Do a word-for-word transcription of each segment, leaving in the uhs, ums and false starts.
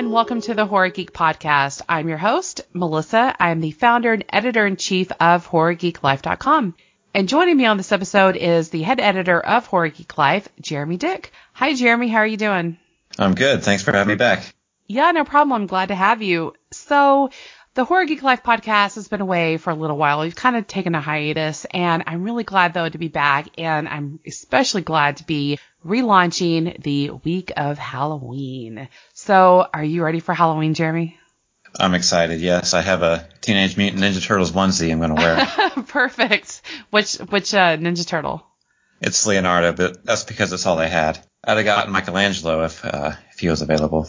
everyone. Welcome to the Horror Geek Podcast. I'm your host, Melissa. I'm the founder and editor-in-chief of Horror Geek Life dot com. And joining me on this episode is the head editor of Horror Geek Life, Jeremy Dick. Hi, Jeremy. How are you doing? I'm good. Thanks for having me back. Yeah, no problem. I'm glad to have you. So the Horror Geek Life podcast has been away for a little while. We've kind of taken a hiatus, and I'm really glad, though, to be back. And I'm especially glad to be relaunching the week of Halloween. So are you ready for Halloween, Jeremy? I'm excited. Yes, I have a Teenage Mutant Ninja Turtles onesie I'm going to wear. Perfect. Which which uh, Ninja Turtle? It's Leonardo, but that's because it's all they had. I'd have gotten Michelangelo if uh, if he was available.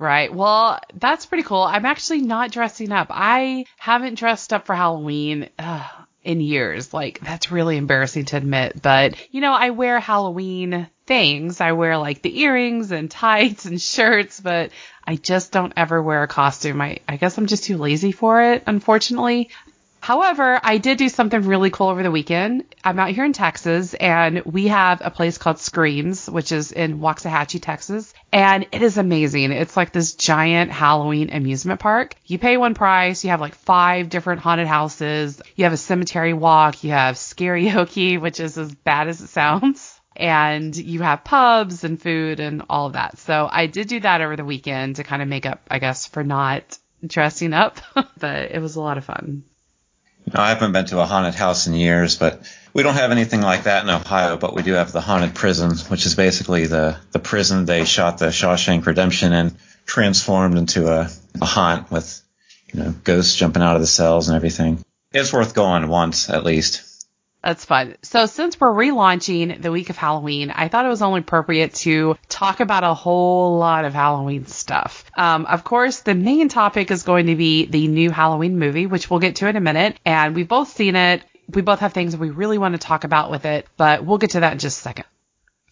Right. Well, that's pretty cool. I'm actually not dressing up. I haven't dressed up for Halloween uh, in years. Like, that's really embarrassing to admit. But, you know, I wear Halloween things. I wear, like, the earrings and tights and shirts, but I just don't ever wear a costume. I, I guess I'm just too lazy for it, unfortunately. However, I did do something really cool over the weekend. I'm out here in Texas, and we have a place called Screams, which is in Waxahachie, Texas. And it is amazing. It's like this giant Halloween amusement park. You pay one price. You have like five different haunted houses. You have a cemetery walk. You have scary-oki, which is as bad as it sounds. And you have pubs and food and all of that. So I did do that over the weekend to kind of make up, I guess, for not dressing up. But it was a lot of fun. No, I haven't been to a haunted house in years, but we don't have anything like that in Ohio, but we do have the haunted prison, which is basically the, the prison they shot the Shawshank Redemption and transformed into a, a haunt with, you know, ghosts jumping out of the cells and everything. It's worth going once, at least. That's fun. So since we're relaunching the week of Halloween, I thought it was only appropriate to talk about a whole lot of Halloween stuff. Um, of course, the main topic is going to be the new Halloween movie, which we'll get to in a minute. And we've both seen it. We both have things we really want to talk about with it, but we'll get to that in just a second.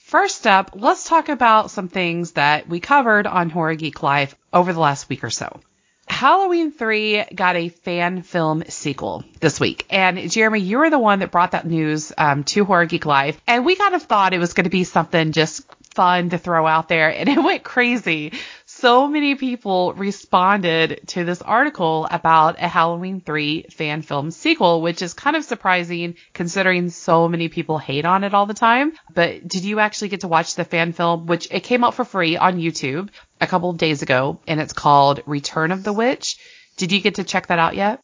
First up, let's talk about some things that we covered on Horror Geek Life over the last week or so. Halloween three got a fan film sequel this week. And Jeremy, you were the one that brought that news um, to Horror Geek Life. And we kind of thought it was going to be something just fun to throw out there. And it went crazy. So many people responded to this article about a Halloween three fan film sequel, which is kind of surprising considering so many people hate on it all the time. But did you actually get to watch the fan film, which it came out for free on YouTube a couple of days ago, and it's called Return of the Witch? Did you get to check that out yet?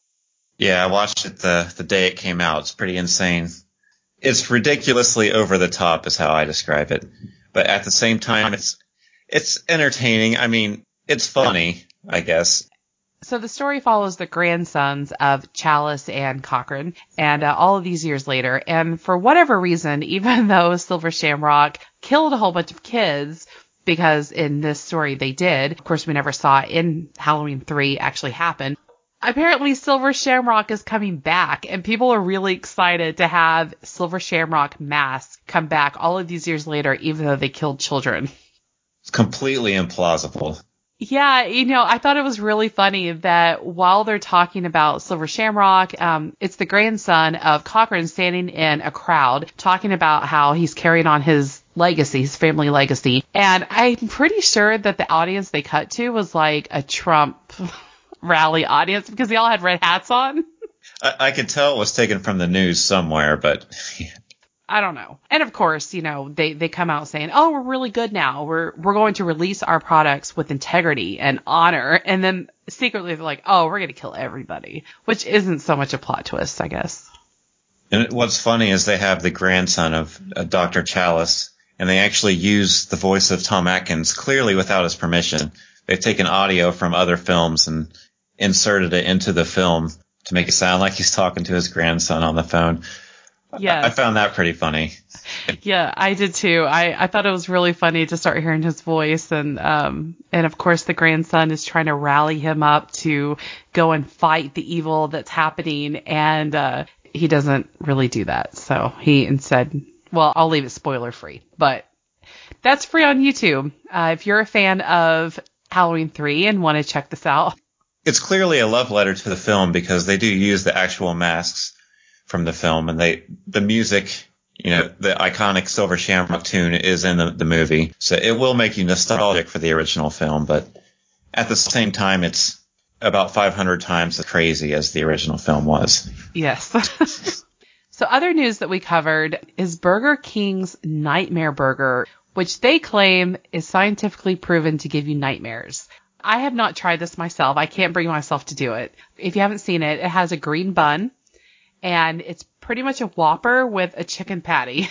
Yeah, I watched it the, the day it came out. It's pretty insane. It's ridiculously over the top is how I describe it. But at the same time, it's It's entertaining. I mean, it's funny, I guess. So the story follows the grandsons of Chalice and Cochran, and uh, all of these years later. And for whatever reason, even though Silver Shamrock killed a whole bunch of kids, because in this story they did, of course we never saw it in Halloween three actually happen. Apparently Silver Shamrock is coming back, and people are really excited to have Silver Shamrock masks come back all of these years later, even though they killed children. It's completely implausible. Yeah, you know, I thought it was really funny that while they're talking about Silver Shamrock, um, it's the grandson of Cochran standing in a crowd talking about how he's carrying on his legacy, his family legacy. And I'm pretty sure that the audience they cut to was like a Trump rally audience because they all had red hats on. I, I could tell it was taken from the news somewhere, but... I don't know. And of course, you know, they, they come out saying, oh, we're really good now. We're, we're going to release our products with integrity and honor. And then secretly they're like, oh, we're going to kill everybody, which isn't so much a plot twist, I guess. And what's funny is they have the grandson of uh, Doctor Chalice, and they actually use the voice of Tom Atkins clearly without his permission. They've taken audio from other films and inserted it into the film to make it sound like he's talking to his grandson on the phone. Yeah, I found that pretty funny. Yeah, I did too. I, I thought it was really funny to start hearing his voice. And, um, and of course, the grandson is trying to rally him up to go and fight the evil that's happening. And uh, he doesn't really do that. So he instead, well, I'll leave it spoiler free. But that's free on YouTube. Uh, if you're a fan of Halloween three and want to check this out. It's clearly a love letter to the film because they do use the actual masks from the film, and they the music, you know, the iconic Silver Shamrock tune is in the, the movie, so it will make you nostalgic for the original film. But at the same time, it's about five hundred times as crazy as the original film was. Yes. So other news that we covered is Burger King's Nightmare Burger, which they claim is scientifically proven to give you nightmares. I have not tried this myself. I can't bring myself to do it. If you haven't seen it, it has a green bun, and it's pretty much a Whopper with a chicken patty.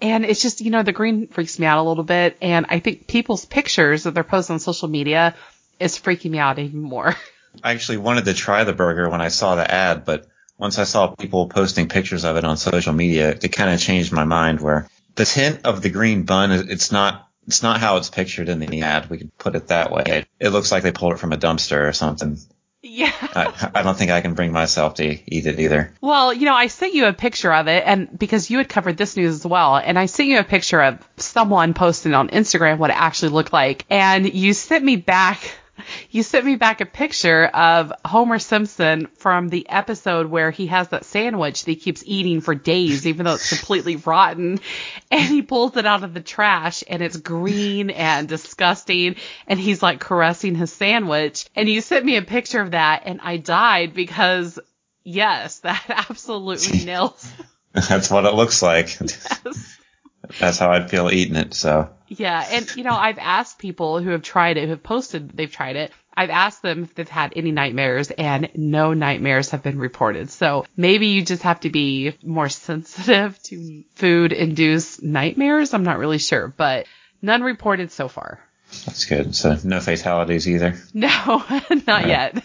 And it's just, you know, the green freaks me out a little bit, and I think people's pictures that they're posting on social media is freaking me out even more. I actually wanted to try the burger when I saw the ad, but once I saw people posting pictures of it on social media, it kind of changed my mind where the tint of the green bun, it's not it's not how it's pictured in the ad. We could put it that way. It, it looks like they pulled it from a dumpster or something. Yeah. I, I don't think I can bring myself to eat it either. Well, you know, I sent you a picture of it, and because you had covered this news as well, and I sent you a picture of someone posting on Instagram what it actually looked like, and you sent me back... You sent me back a picture of Homer Simpson from the episode where he has that sandwich that he keeps eating for days, even though it's completely rotten. And he pulls it out of the trash, and it's green and disgusting. And he's like caressing his sandwich. And you sent me a picture of that, and I died because, yes, that absolutely nails. That's what it looks like. Yes. That's how I'd feel eating it, so. Yeah, and, you know, I've asked people who have tried it, who have posted they've tried it, I've asked them if they've had any nightmares, and no nightmares have been reported. So maybe you just have to be more sensitive to food-induced nightmares. I'm not really sure, but none reported so far. That's good. So no fatalities either? No, not right. yet.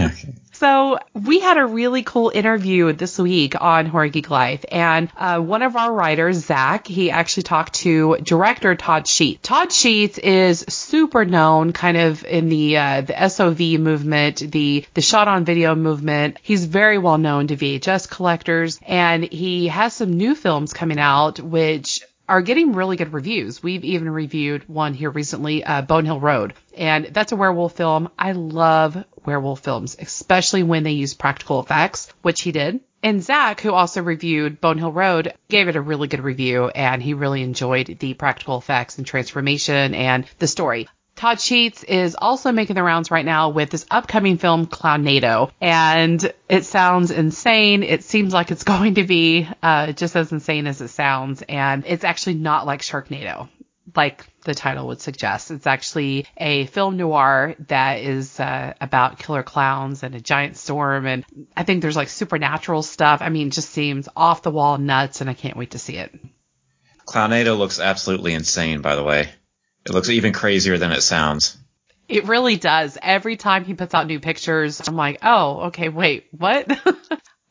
Okay. So we had a really cool interview this week on Horror Geek Life, and uh, one of our writers, Zach, he actually talked to director Todd Sheets. Todd Sheets is super known kind of in the uh, the S O V movement, the, the shot-on-video movement. He's very well known to V H S collectors, and he has some new films coming out, which are getting really good reviews. We've even reviewed one here recently, uh, Bone Hill Road, and that's a werewolf film. I love werewolf films, especially when they use practical effects, which he did. And Zach, who also reviewed Bone Hill Road, gave it a really good review, and he really enjoyed the practical effects and transformation and the story. Todd Sheets is also making the rounds right now with this upcoming film, Clownado, and it sounds insane. It seems like it's going to be uh, just as insane as it sounds, and it's actually not like Sharknado, like the title would suggest. It's actually a film noir that is uh, about killer clowns and a giant storm, and I think there's like supernatural stuff. I mean, it just seems off the wall nuts, and I can't wait to see it. Clownado looks absolutely insane, by the way. It looks even crazier than it sounds. It really does. Every time he puts out new pictures, I'm like, oh, okay, wait, what?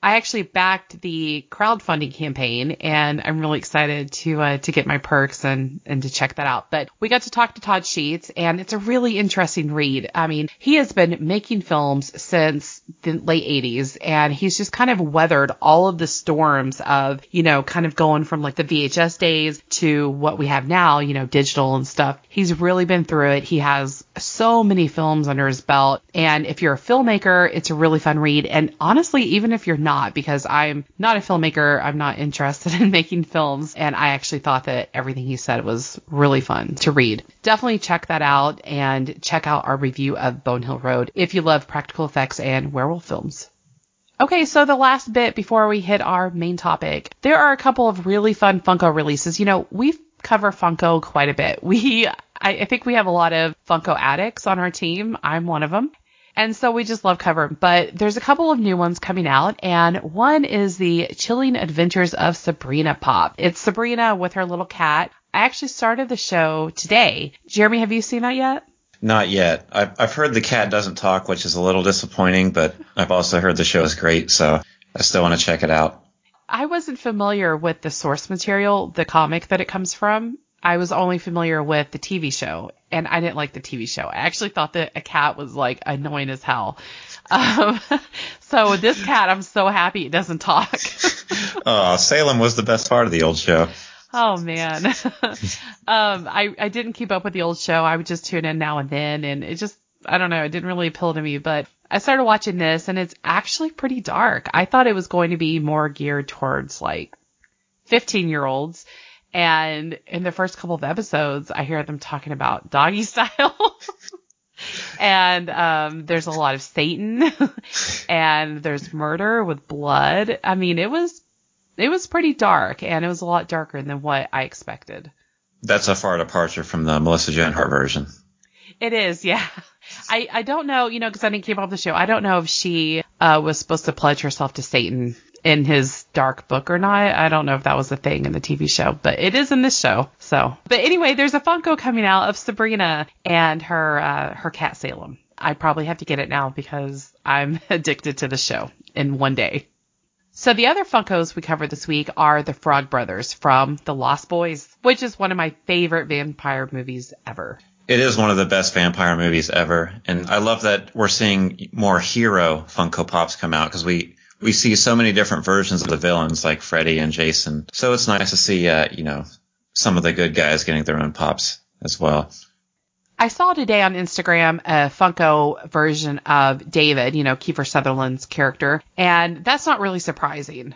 I actually backed the crowdfunding campaign, and I'm really excited to uh, to get my perks and, and to check that out. But we got to talk to Todd Sheets, and it's a really interesting read. I mean, he has been making films since the late eighties, and he's just kind of weathered all of the storms of, you know, kind of going from like the V H S days to what we have now, you know, digital and stuff. He's really been through it. He has so many films under his belt. And if you're a filmmaker, it's a really fun read. And honestly, even if you're not, because I'm not a filmmaker, I'm not interested in making films, and I actually thought that everything he said was really fun to read. Definitely check that out, and check out our review of Bone Hill Road if you love practical effects and werewolf films. Okay, so the last bit before we hit our main topic, there are a couple of really fun Funko releases. You know, we cover Funko quite a bit. We, I, I think we have a lot of Funko addicts on our team. I'm one of them. And so we just love covering, but there's a couple of new ones coming out, and one is the Chilling Adventures of Sabrina Pop. It's Sabrina with her little cat. I actually started the show today. Jeremy, have you seen that yet? Not yet. I've, I've heard the cat doesn't talk, which is a little disappointing, but I've also heard the show is great, so I still want to check it out. I wasn't familiar with the source material, the comic that it comes from. I was only familiar with the T V show, and I didn't like the T V show. I actually thought that a cat was like annoying as hell. Um, so this cat, I'm so happy it doesn't talk. Oh, Salem was the best part of the old show. Oh man. um, I, I didn't keep up with the old show. I would just tune in now and then, and it just, I don't know. It didn't really appeal to me, but I started watching this, and it's actually pretty dark. I thought it was going to be more geared towards like fifteen year olds. And in the first couple of episodes, I hear them talking about doggy style. And um, there's a lot of Satan and there's murder with blood. I mean, it was it was pretty dark, and it was a lot darker than what I expected. That's a far departure from the Melissa Joan Hart version. It is, yeah. I, I don't know, you know, because I didn't keep up the show. I don't know if she uh, was supposed to pledge herself to Satan in his dark book or not. I don't know if that was a thing in the T V show, but it is in this show. So, but anyway, there's a Funko coming out of Sabrina and her uh, her cat Salem. I probably have to get it now because I'm addicted to the show in one day. So the other Funkos we covered this week are the Frog Brothers from The Lost Boys, which is one of my favorite vampire movies ever. It is one of the best vampire movies ever. And I love that we're seeing more hero Funko Pops come out because we, we see so many different versions of the villains like Freddy and Jason. So it's nice to see, uh, you know, some of the good guys getting their own Pops as well. I saw today on Instagram a Funko version of David, you know, Kiefer Sutherland's character, and that's not really surprising.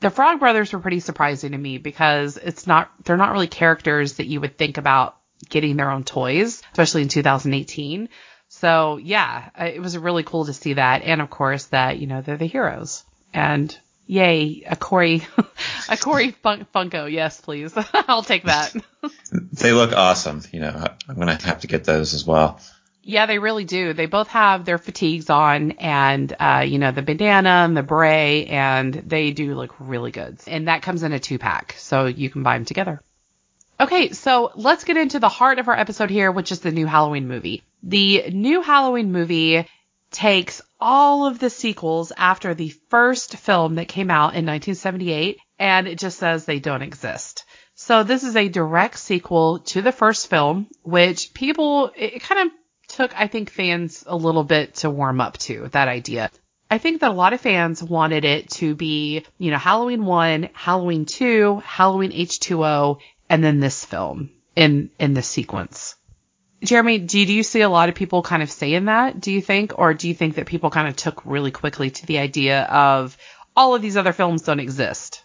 The Frog Brothers were pretty surprising to me because it's not, they're not really characters that you would think about getting their own toys, especially in two thousand eighteen. So yeah, it was really cool to see that. And of course that, you know, they're the heroes, and yay, a Corey, a Corey fun- Funko. Yes, please. I'll take that. They look awesome. You know, I'm going to have to get those as well. Yeah, they really do. They both have their fatigues on and, uh, you know, the bandana and the beret, and they do look really good. And that comes in a two pack. So you can buy them together. Okay, so let's get into the heart of our episode here, which is the new Halloween movie. The new Halloween movie takes all of the sequels after the first film that came out in nineteen seventy-eight, and it just says they don't exist. So this is a direct sequel to the first film, which people, it kind of took, I think, fans a little bit to warm up to that idea. I think that a lot of fans wanted it to be, you know, Halloween one, Halloween two, Halloween H two O, and then this film in, in this sequence. Jeremy, do you, do you see a lot of people kind of saying that, do you think? Or do you think that people kind of took really quickly to the idea of all of these other films don't exist?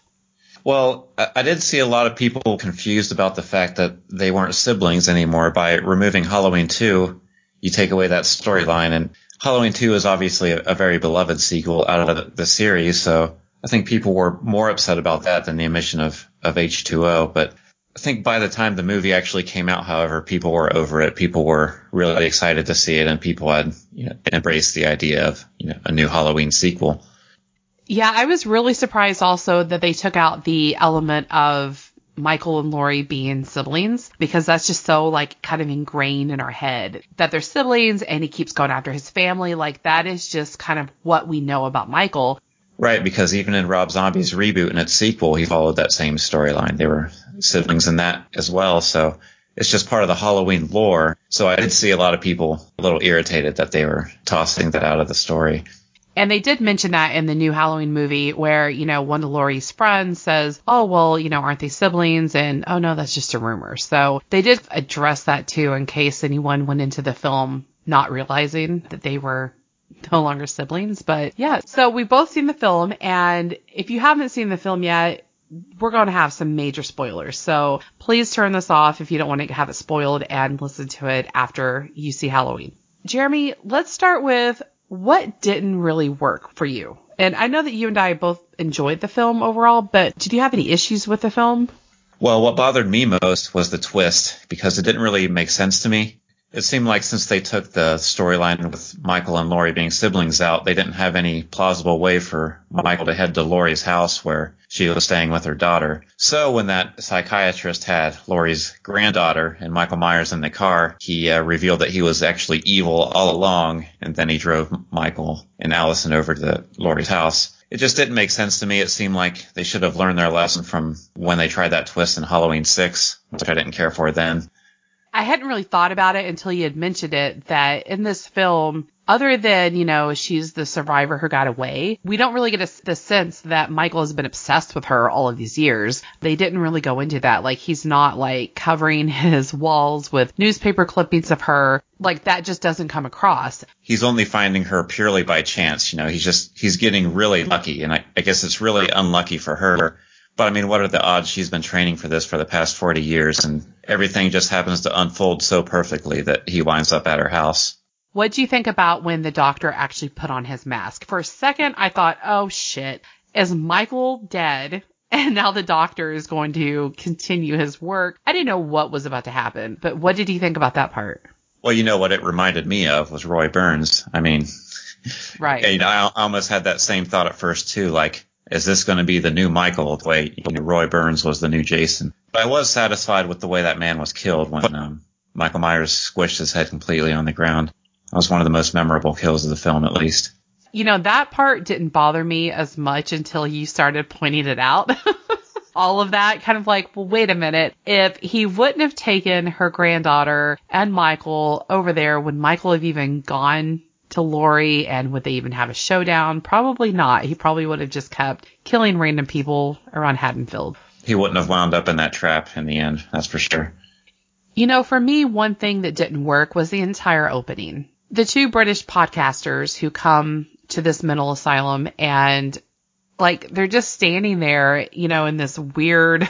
Well, I, I did see a lot of people confused about the fact that they weren't siblings anymore. By removing Halloween two, you take away that storyline. And Halloween two is obviously a, a very beloved sequel out of the, the series. So I think people were more upset about that than the omission of, of H two O. But I think by the time the movie actually came out, however, people were over it. People were really excited to see it, and people had, you know, embraced the idea of, you know, a new Halloween sequel. Yeah, I was really surprised also that they took out the element of Michael and Laurie being siblings, because that's just so, like, kind of ingrained in our head that they're siblings and he keeps going after his family. Like, that is just kind of what we know about Michael. Right, because even in Rob Zombie's reboot and its sequel, he followed that same storyline. They were siblings in that as well, so it's just part of the Halloween lore. So I did see a lot of people a little irritated that they were tossing that out of the story. And they did mention that in the new Halloween movie where, you know, one of Laurie's friends says, oh, well, you know, aren't they siblings? And, oh, no, that's just a rumor. So they did address that, too, in case anyone went into the film not realizing that they were no longer siblings. But yeah, so we've both seen the film, and if you haven't seen the film yet, we're going to have some major spoilers. So please turn this off if you don't want to have it spoiled, and listen to it after you see Halloween. Jeremy, let's start with what didn't really work for you. And I know that you and I both enjoyed the film overall, but did you have any issues with the film? Well, what bothered me most was the twist, because it didn't really make sense to me. It seemed like since they took the storyline with Michael and Laurie being siblings out, they didn't have any plausible way for Michael to head to Laurie's house where she was staying with her daughter. So when that psychiatrist had Laurie's granddaughter and Michael Myers in the car, he uh, revealed that he was actually evil all along, and then he drove Michael and Allison over to Laurie's house. It just didn't make sense to me. It seemed like they should have learned their lesson from when they tried that twist in Halloween six, which I didn't care for then. I hadn't really thought about it until you had mentioned it, that in this film, other than, you know, she's the survivor who got away, we don't really get a, the sense that Michael has been obsessed with her all of these years. They didn't really go into that. Like, he's not, like, covering his walls with newspaper clippings of her. Like, that just doesn't come across. He's only finding her purely by chance. You know, he's just, he's getting really lucky. And I, I guess it's really unlucky for her. But, I mean, what are the odds? She's been training for this for the past forty years, and everything just happens to unfold so perfectly that he winds up at her house. What do you think about when the doctor actually put on his mask? For a second, I thought, oh, shit, is Michael dead? And now the doctor is going to continue his work. I didn't know what was about to happen, but what did you think about that part? Well, you know what it reminded me of was Roy Burns. I mean, right. And I almost had that same thought at first, too. Like, is this going to be the new Michael? The way you know, Roy Burns was the new Jason. But I was satisfied with the way that man was killed when um, Michael Myers squished his head completely on the ground. That was one of the most memorable kills of the film, at least. You know, that part didn't bother me as much until you started pointing it out. All of that kind of like, well, wait a minute. If he wouldn't have taken her granddaughter and Michael over there, would Michael have even gone to Laurie and would they even have a showdown? Probably not. He probably would have just kept killing random people around Haddonfield. He wouldn't have wound up in that trap in the end. That's for sure. You know, for me, one thing that didn't work was the entire opening. The two British podcasters who come to this mental asylum and like they're just standing there, you know, in this weird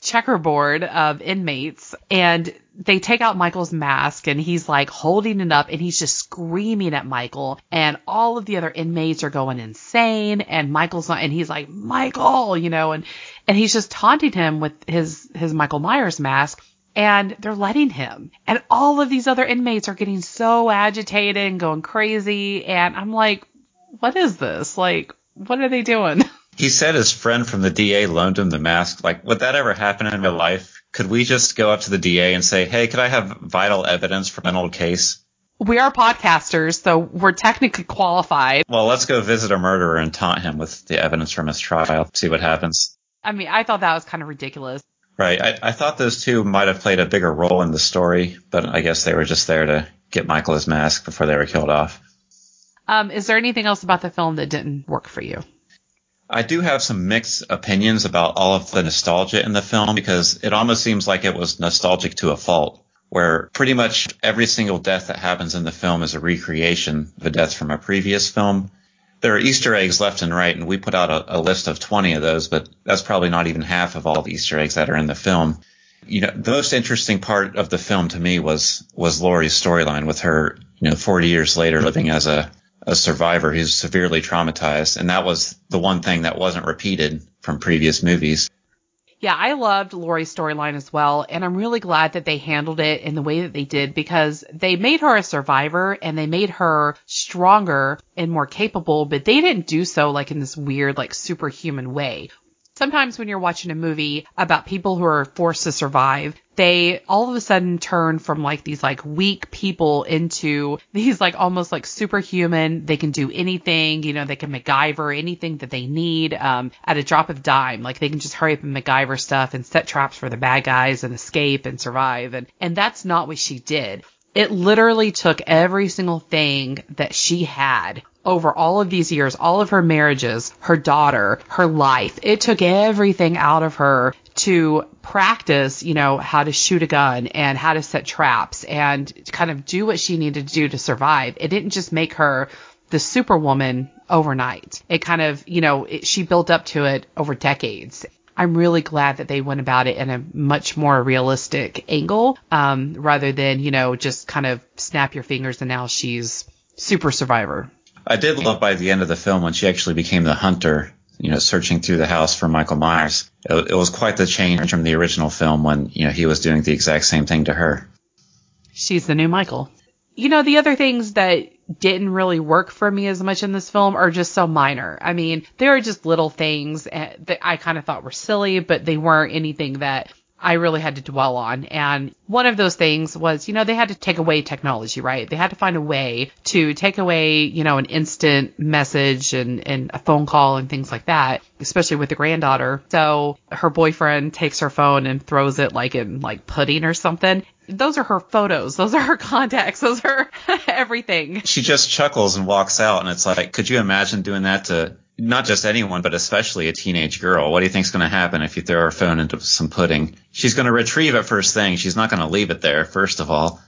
checkerboard of inmates, and they take out Michael's mask and he's like holding it up and he's just screaming at Michael, and all of the other inmates are going insane and Michael's not, and he's like, Michael, you know, and, and he's just taunting him with his, his Michael Myers mask. And they're letting him. And all of these other inmates are getting so agitated and going crazy. And I'm like, what is this? Like, what are they doing? He said his friend from the D A loaned him the mask. Like, would that ever happen in real life? Could we just go up to the D A and say, hey, could I have vital evidence from an old case? We are podcasters, so we're technically qualified. Well, let's go visit a murderer and taunt him with the evidence from his trial. See what happens. I mean, I thought that was kind of ridiculous. Right. I, I thought those two might have played a bigger role in the story, but I guess they were just there to get Michael his mask before they were killed off. Um, is there anything else about the film that didn't work for you? I do have some mixed opinions about all of the nostalgia in the film, because it almost seems like it was nostalgic to a fault, where pretty much every single death that happens in the film is a recreation of a death from a previous film. There are Easter eggs left and right, and we put out a, a list of twenty of those, but that's probably not even half of all the Easter eggs that are in the film. You know, the most interesting part of the film to me was was Laurie's storyline with her, you know, forty years later living as a, a survivor who's severely traumatized, and that was the one thing that wasn't repeated from previous movies. Yeah, I loved Laurie's storyline as well, and I'm really glad that they handled it in the way that they did, because they made her a survivor and they made her stronger and more capable, but they didn't do so like in this weird, like superhuman way. Sometimes when you're watching a movie about people who are forced to survive, they all of a sudden turn from like these like weak people into these like almost like superhuman. They can do anything, you know, they can MacGyver anything that they need um, at a drop of dime. Like they can just hurry up and MacGyver stuff and set traps for the bad guys and escape and survive. And, and that's not what she did. It literally took every single thing that she had over all of these years, all of her marriages, her daughter, her life. It took everything out of her to practice, you know, how to shoot a gun and how to set traps and kind of do what she needed to do to survive. It didn't just make her the superwoman overnight. It kind of, you know, it, she built up to it over decades. I'm really glad that they went about it in a much more realistic angle, um, rather than, you know, just kind of snap your fingers and now she's super survivor. I did love by the end of the film when she actually became the hunter, you know, searching through the house for Michael Myers. It, it was quite the change from the original film when, you know, he was doing the exact same thing to her. She's the new Michael. You know, the other things that didn't really work for me as much in this film are just so minor. I mean, there are just little things that I kind of thought were silly, but they weren't anything that I really had to dwell on. And one of those things was, you know, they had to take away technology, right? They had to find a way to take away, you know, an instant message and, and a phone call and things like that, especially with the granddaughter. So her boyfriend takes her phone and throws it like in like pudding or something. Those are her photos. Those are her contacts. Those are everything. She just chuckles and walks out. And it's like, could you imagine doing that to not just anyone, but especially a teenage girl? What do you think's going to happen if you throw her phone into some pudding? She's going to retrieve it first thing. She's not going to leave it there, first of all.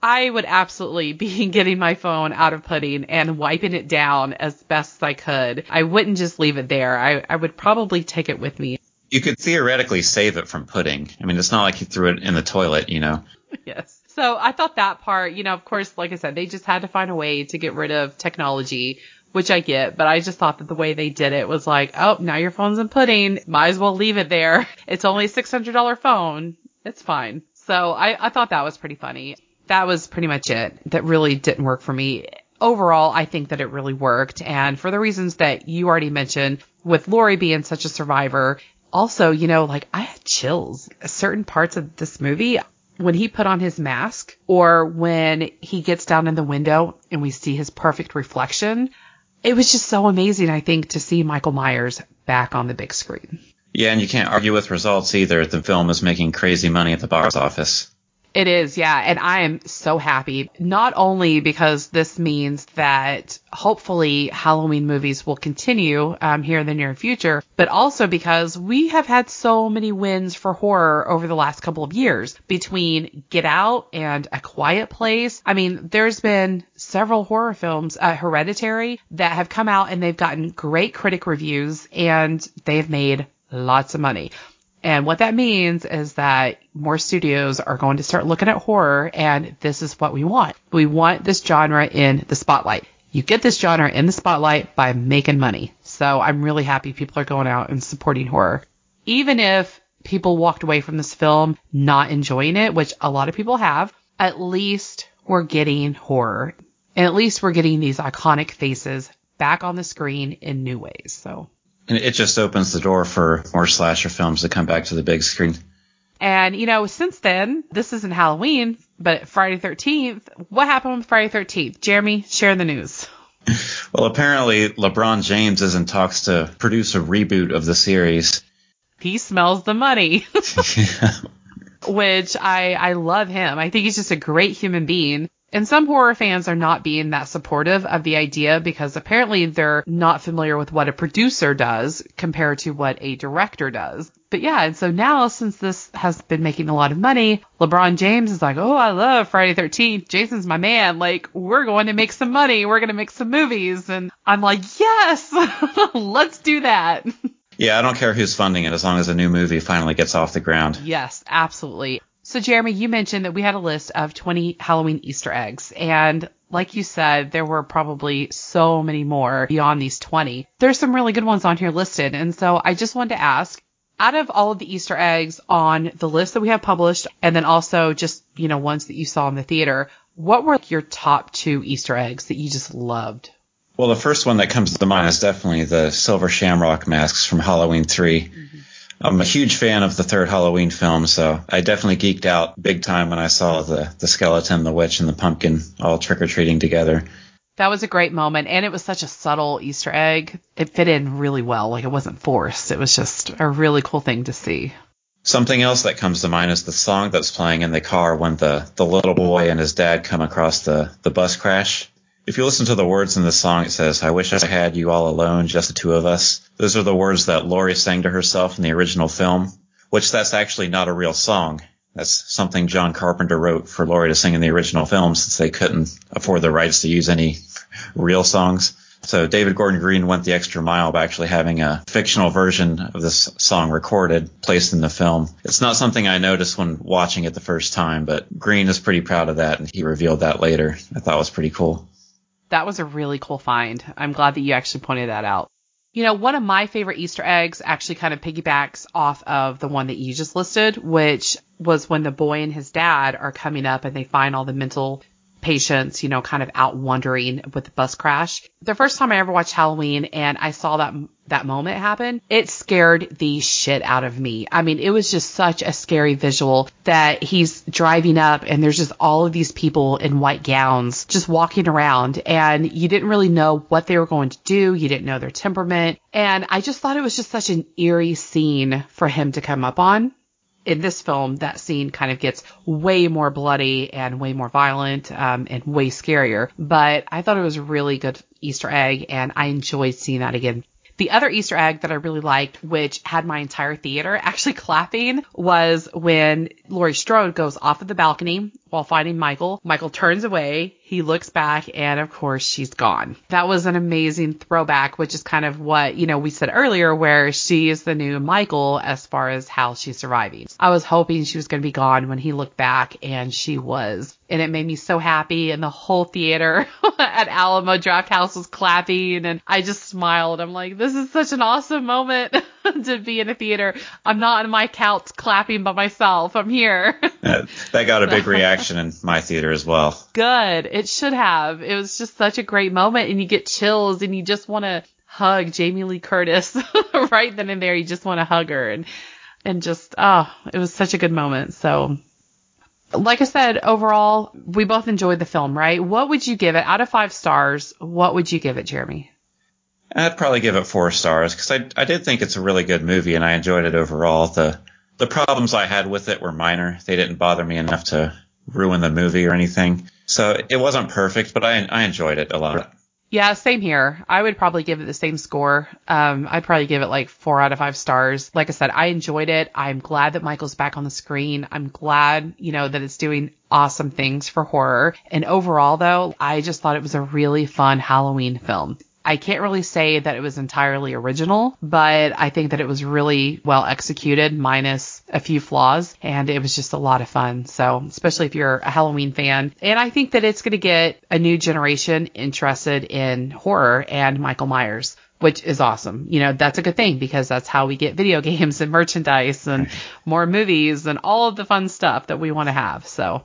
I would absolutely be getting my phone out of pudding and wiping it down as best as I could. I wouldn't just leave it there. I, I would probably take it with me. You could theoretically save it from pudding. I mean, it's not like you threw it in the toilet, you know. Yes. So I thought that part, you know, of course, like I said, they just had to find a way to get rid of technology, which I get, but I just thought that the way they did it was like, oh, now your phone's in pudding. Might as well leave it there. It's only a six hundred dollars phone. It's fine. So I, I thought that was pretty funny. That was pretty much it. That really didn't work for me. Overall, I think that it really worked. And for the reasons that you already mentioned, with Laurie being such a survivor, also, you know, like I had chills. Certain parts of this movie, when he put on his mask or when he gets down in the window and we see his perfect reflection, it was just so amazing, I think, to see Michael Myers back on the big screen. Yeah, and you can't argue with results either. The film is making crazy money at the box office. It is, yeah. And I am so happy, not only because this means that hopefully Halloween movies will continue um, here in the near future, but also because we have had so many wins for horror over the last couple of years between Get Out and A Quiet Place. I mean, there's been several horror films, uh, Hereditary, that have come out and they've gotten great critic reviews and they've made lots of money. And what that means is that more studios are going to start looking at horror, and this is what we want. We want this genre in the spotlight. You get this genre in the spotlight by making money. So I'm really happy people are going out and supporting horror. Even if people walked away from this film not enjoying it, which a lot of people have, at least we're getting horror. And at least we're getting these iconic faces back on the screen in new ways. So. And it just opens the door for more slasher films to come back to the big screen. And, you know, since then, this isn't Halloween, but Friday thirteenth, what happened with Friday thirteenth? Jeremy, share the news. Well, apparently LeBron James is in talks to produce a reboot of the series. He smells the money. Yeah. Which I, I love him. I think he's just a great human being. And some horror fans are not being that supportive of the idea because apparently they're not familiar with what a producer does compared to what a director does. But yeah, and so now since this has been making a lot of money, LeBron James is like, oh, I love Friday thirteenth. Jason's my man. Like, we're going to make some money. We're going to make some movies. And I'm like, yes, let's do that. Yeah, I don't care who's funding it as long as a new movie finally gets off the ground. Yes, absolutely. So, Jeremy, you mentioned that we had a list of twenty Halloween Easter eggs. And like you said, there were probably so many more beyond these twenty. There's some really good ones on here listed. And so I just wanted to ask, out of all of the Easter eggs on the list that we have published, and then also just, you know, ones that you saw in the theater, what were your top two Easter eggs that you just loved? Well, the first one that comes to mind is definitely the Silver Shamrock masks from Halloween three. Mm-hmm. I'm a huge fan of the third Halloween film, so I definitely geeked out big time when I saw the, the skeleton, the witch, and the pumpkin all trick-or-treating together. That was a great moment, and it was such a subtle Easter egg. It fit in really well. Like, it wasn't forced. It was just a really cool thing to see. Something else that comes to mind is the song that's playing in the car when the, the little boy and his dad come across the, the bus crash. If you listen to the words in the song, it says, I wish I had you all alone, just the two of us. Those are the words that Laurie sang to herself in the original film, which that's actually not a real song. That's something John Carpenter wrote for Laurie to sing in the original film since they couldn't afford the rights to use any real songs. So David Gordon Green went the extra mile by actually having a fictional version of this song recorded, placed in the film. It's not something I noticed when watching it the first time, but Green is pretty proud of that, and he revealed that later. I thought it was pretty cool. That was a really cool find. I'm glad that you actually pointed that out. You know, one of my favorite Easter eggs actually kind of piggybacks off of the one that you just listed, which was when the boy and his dad are coming up and they find all the mental patients, you know, kind of out wandering with the bus crash. The first time I ever watched Halloween and I saw that that moment happen, it scared the shit out of me. I mean, it was just such a scary visual that he's driving up and there's just all of these people in white gowns just walking around and you didn't really know what they were going to do. You didn't know their temperament. And I just thought it was just such an eerie scene for him to come up on. In this film, that scene kind of gets way more bloody and way more violent um, and way scarier. But I thought it was a really good Easter egg, and I enjoyed seeing that again. The other Easter egg that I really liked, which had my entire theater actually clapping, was when Laurie Strode goes off of the balcony While finding Michael, Michael turns away, he looks back, and of course, she's gone. That was an amazing throwback, which is kind of what, you know, we said earlier, where she is the new Michael as far as how she's surviving. I was hoping she was going to be gone when he looked back, and she was. And it made me so happy, and the whole theater at Alamo Drafthouse was clapping, and I just smiled. I'm like, this is such an awesome moment to be in a theater. I'm not on my couch clapping by myself. I'm here. That got a big reaction in my theater as well. Good. It should have. It was just such a great moment, and you get chills, and you just want to hug Jamie Lee Curtis right then and there. You just want to hug her, and and just, oh, it was such a good moment. So, like I said, overall, we both enjoyed the film, right? What would you give it out of five stars? What would you give it, Jeremy? I'd probably give it four stars because I, I did think it's a really good movie, and I enjoyed it overall. The the problems I had with it were minor. They didn't bother me enough to ruin the movie or anything. So it wasn't perfect, but I I enjoyed it a lot. Yeah, same here. I would probably give it the same score. Um, I'd probably give it like four out of five stars. Like I said, I enjoyed it. I'm glad that Michael's back on the screen. I'm glad, you know, that it's doing awesome things for horror. And overall, though, I just thought it was a really fun Halloween film. I can't really say that it was entirely original, but I think that it was really well executed, minus a few flaws, and it was just a lot of fun. So, especially if you're a Halloween fan. And I think that it's going to get a new generation interested in horror and Michael Myers, which is awesome. You know, that's a good thing, because that's how we get video games and merchandise and more movies and all of the fun stuff that we want to have. So,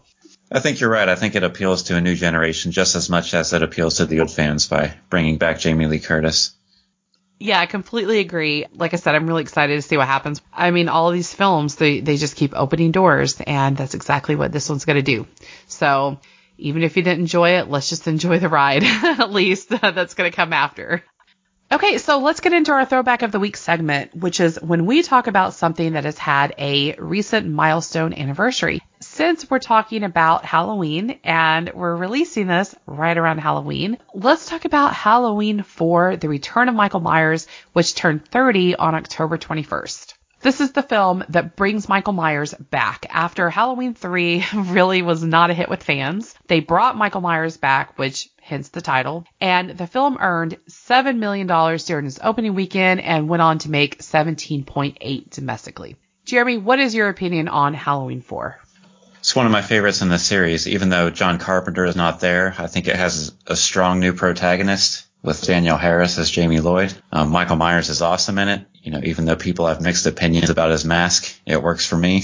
I think you're right. I think it appeals to a new generation just as much as it appeals to the old fans by bringing back Jamie Lee Curtis. Yeah, I completely agree. Like I said, I'm really excited to see what happens. I mean, all of these films, they, they just keep opening doors, and that's exactly what this one's going to do. So even if you didn't enjoy it, let's just enjoy the ride, at least. That's going to come after. Okay, so let's get into our Throwback of the Week segment, which is when we talk about something that has had a recent milestone anniversary. Since we're talking about Halloween and we're releasing this right around Halloween, let's talk about Halloween four, The Return of Michael Myers, which turned thirty on October twenty-first. This is the film that brings Michael Myers back after Halloween three really was not a hit with fans. They brought Michael Myers back, which hence the title, and the film earned seven million dollars during its opening weekend and went on to make seventeen point eight domestically. Jeremy, what is your opinion on Halloween four? It's one of my favorites in the series. Even though John Carpenter is not there, I think it has a strong new protagonist with Danielle Harris as Jamie Lloyd. Um, Michael Myers is awesome in it. You know, even though people have mixed opinions about his mask, it works for me.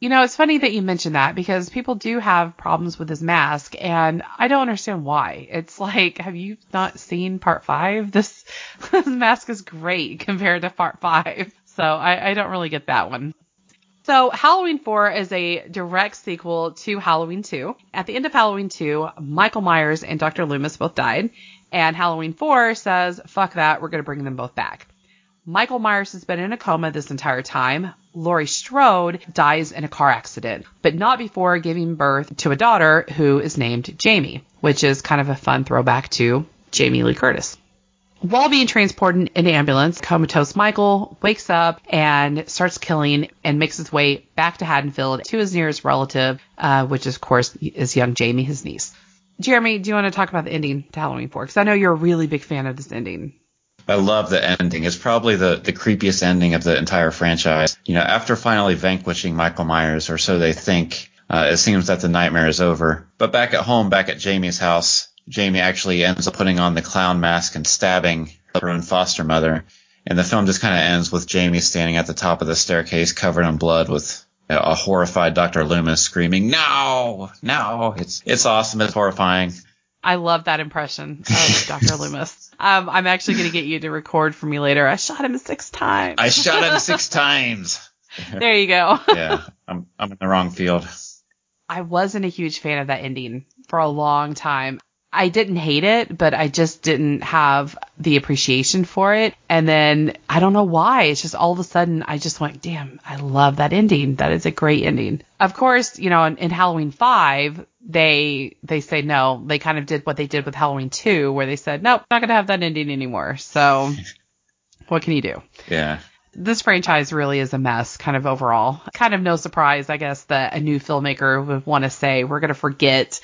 You know, it's funny that you mentioned that, because people do have problems with his mask, and I don't understand why. It's like, have you not seen part five? This, this mask is great compared to part five. So I, I don't really get that one. So Halloween four is a direct sequel to Halloween two. At the end of Halloween two, Michael Myers and Doctor Loomis both died. And Halloween four says, fuck that, we're going to bring them both back. Michael Myers has been in a coma this entire time. Laurie Strode dies in a car accident, but not before giving birth to a daughter who is named Jamie, which is kind of a fun throwback to Jamie Lee Curtis. While being transported in an ambulance, comatose Michael wakes up and starts killing and makes his way back to Haddonfield to his nearest relative, uh, which, of course, is young Jamie, his niece. Jeremy, do you want to talk about the ending to Halloween four? Because I know you're a really big fan of this ending. I love the ending. It's probably the, the creepiest ending of the entire franchise. You know, after finally vanquishing Michael Myers, or so they think, uh, it seems that the nightmare is over. But back at home, back at Jamie's house, Jamie actually ends up putting on the clown mask and stabbing her own foster mother. And the film just kind of ends with Jamie standing at the top of the staircase covered in blood with a horrified Doctor Loomis screaming, no, no. It's it's awesome. It's horrifying. I love that impression of Doctor Loomis. Um, I'm actually going to get you to record for me later. I shot him six times. I shot him six times. There you go. Yeah, I'm I'm in the wrong field. I wasn't a huge fan of that ending for a long time. I didn't hate it, but I just didn't have the appreciation for it. And then I don't know why. It's just all of a sudden I just went, damn, I love that ending. That is a great ending. Of course, you know, in, in Halloween five, they they say no. They kind of did what they did with Halloween two, where they said, nope, not going to have that ending anymore. So what can you do? Yeah. this franchise really is a mess kind of overall. Kind of no surprise, I guess, that a new filmmaker would want to say, we're going to forget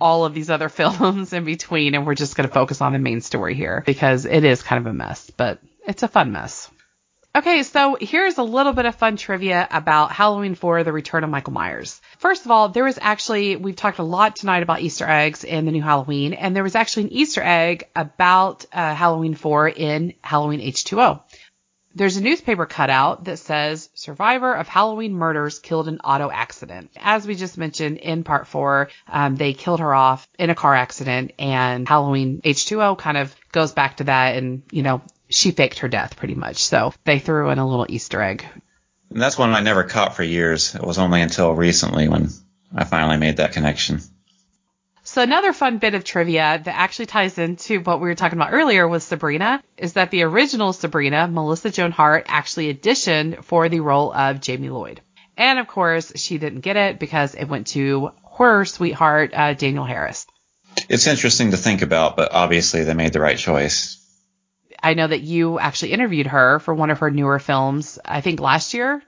all of these other films in between, and we're just going to focus on the main story here, because it is kind of a mess, but it's a fun mess. Okay, so here's a little bit of fun trivia about Halloween four, The Return of Michael Myers. First of all, there was actually, we've talked a lot tonight about Easter eggs in the new Halloween, and there was actually an Easter egg about uh, Halloween four in Halloween H two O. There's a newspaper cutout that says, survivor of Halloween murders killed in auto accident. As we just mentioned in part four, um, they killed her off in a car accident, and Halloween H two O kind of goes back to that and, you know, she faked her death pretty much. So they threw in a little Easter egg. And that's one I never caught for years. It was only until recently when I finally made that connection. So another fun bit of trivia that actually ties into what we were talking about earlier with Sabrina is that the original Sabrina, Melissa Joan Hart, actually auditioned for the role of Jamie Lloyd. And of course, she didn't get it because it went to her sweetheart, uh, Danielle Harris. It's interesting to think about, but obviously they made the right choice. I know that you actually interviewed her for one of her newer films, I think last year.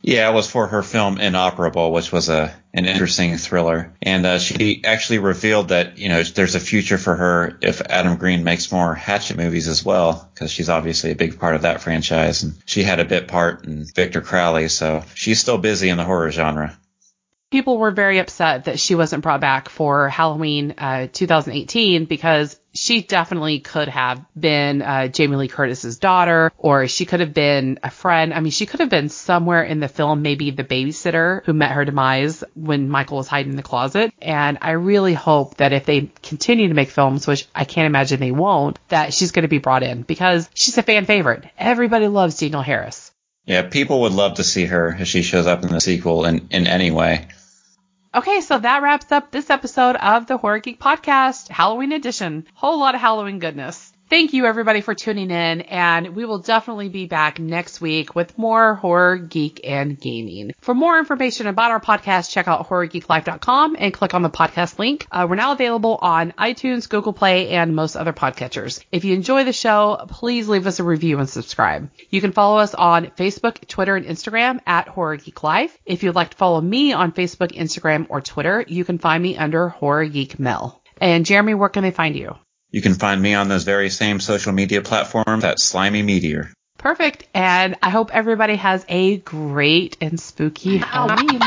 Yeah, it was for her film Inoperable, which was a an interesting thriller. And uh, she actually revealed that, you know, there's a future for her if Adam Green makes more Hatchet movies as well, because she's obviously a big part of that franchise. And she had a bit part in Victor Crowley, so she's still busy in the horror genre. People were very upset that she wasn't brought back for Halloween uh, two thousand eighteen because she definitely could have been uh, Jamie Lee Curtis's daughter, or she could have been a friend. I mean, she could have been somewhere in the film, maybe the babysitter who met her demise when Michael was hiding in the closet. And I really hope that if they continue to make films, which I can't imagine they won't, that she's going to be brought in because she's a fan favorite. Everybody loves Danielle Harris. Yeah, people would love to see her if she shows up in the sequel in, in any way. Okay, so that wraps up this episode of the Horror Geek Podcast, Halloween edition. Whole lot of Halloween goodness. Thank you, everybody, for tuning in, and we will definitely be back next week with more Horror, Geek, and Gaming. For more information about our podcast, check out Horror Geek Life dot com and click on the podcast link. Uh, we're now available on iTunes, Google Play, and most other podcatchers. If you enjoy the show, please leave us a review and subscribe. You can follow us on Facebook, Twitter, and Instagram at Horror Geek Life. If you'd like to follow me on Facebook, Instagram, or Twitter, you can find me under Horror Geek Mel. And Jeremy, where can they find you? You can find me on those very same social media platforms at Slimy Meteor. Perfect. And I hope everybody has a great and spooky Halloween.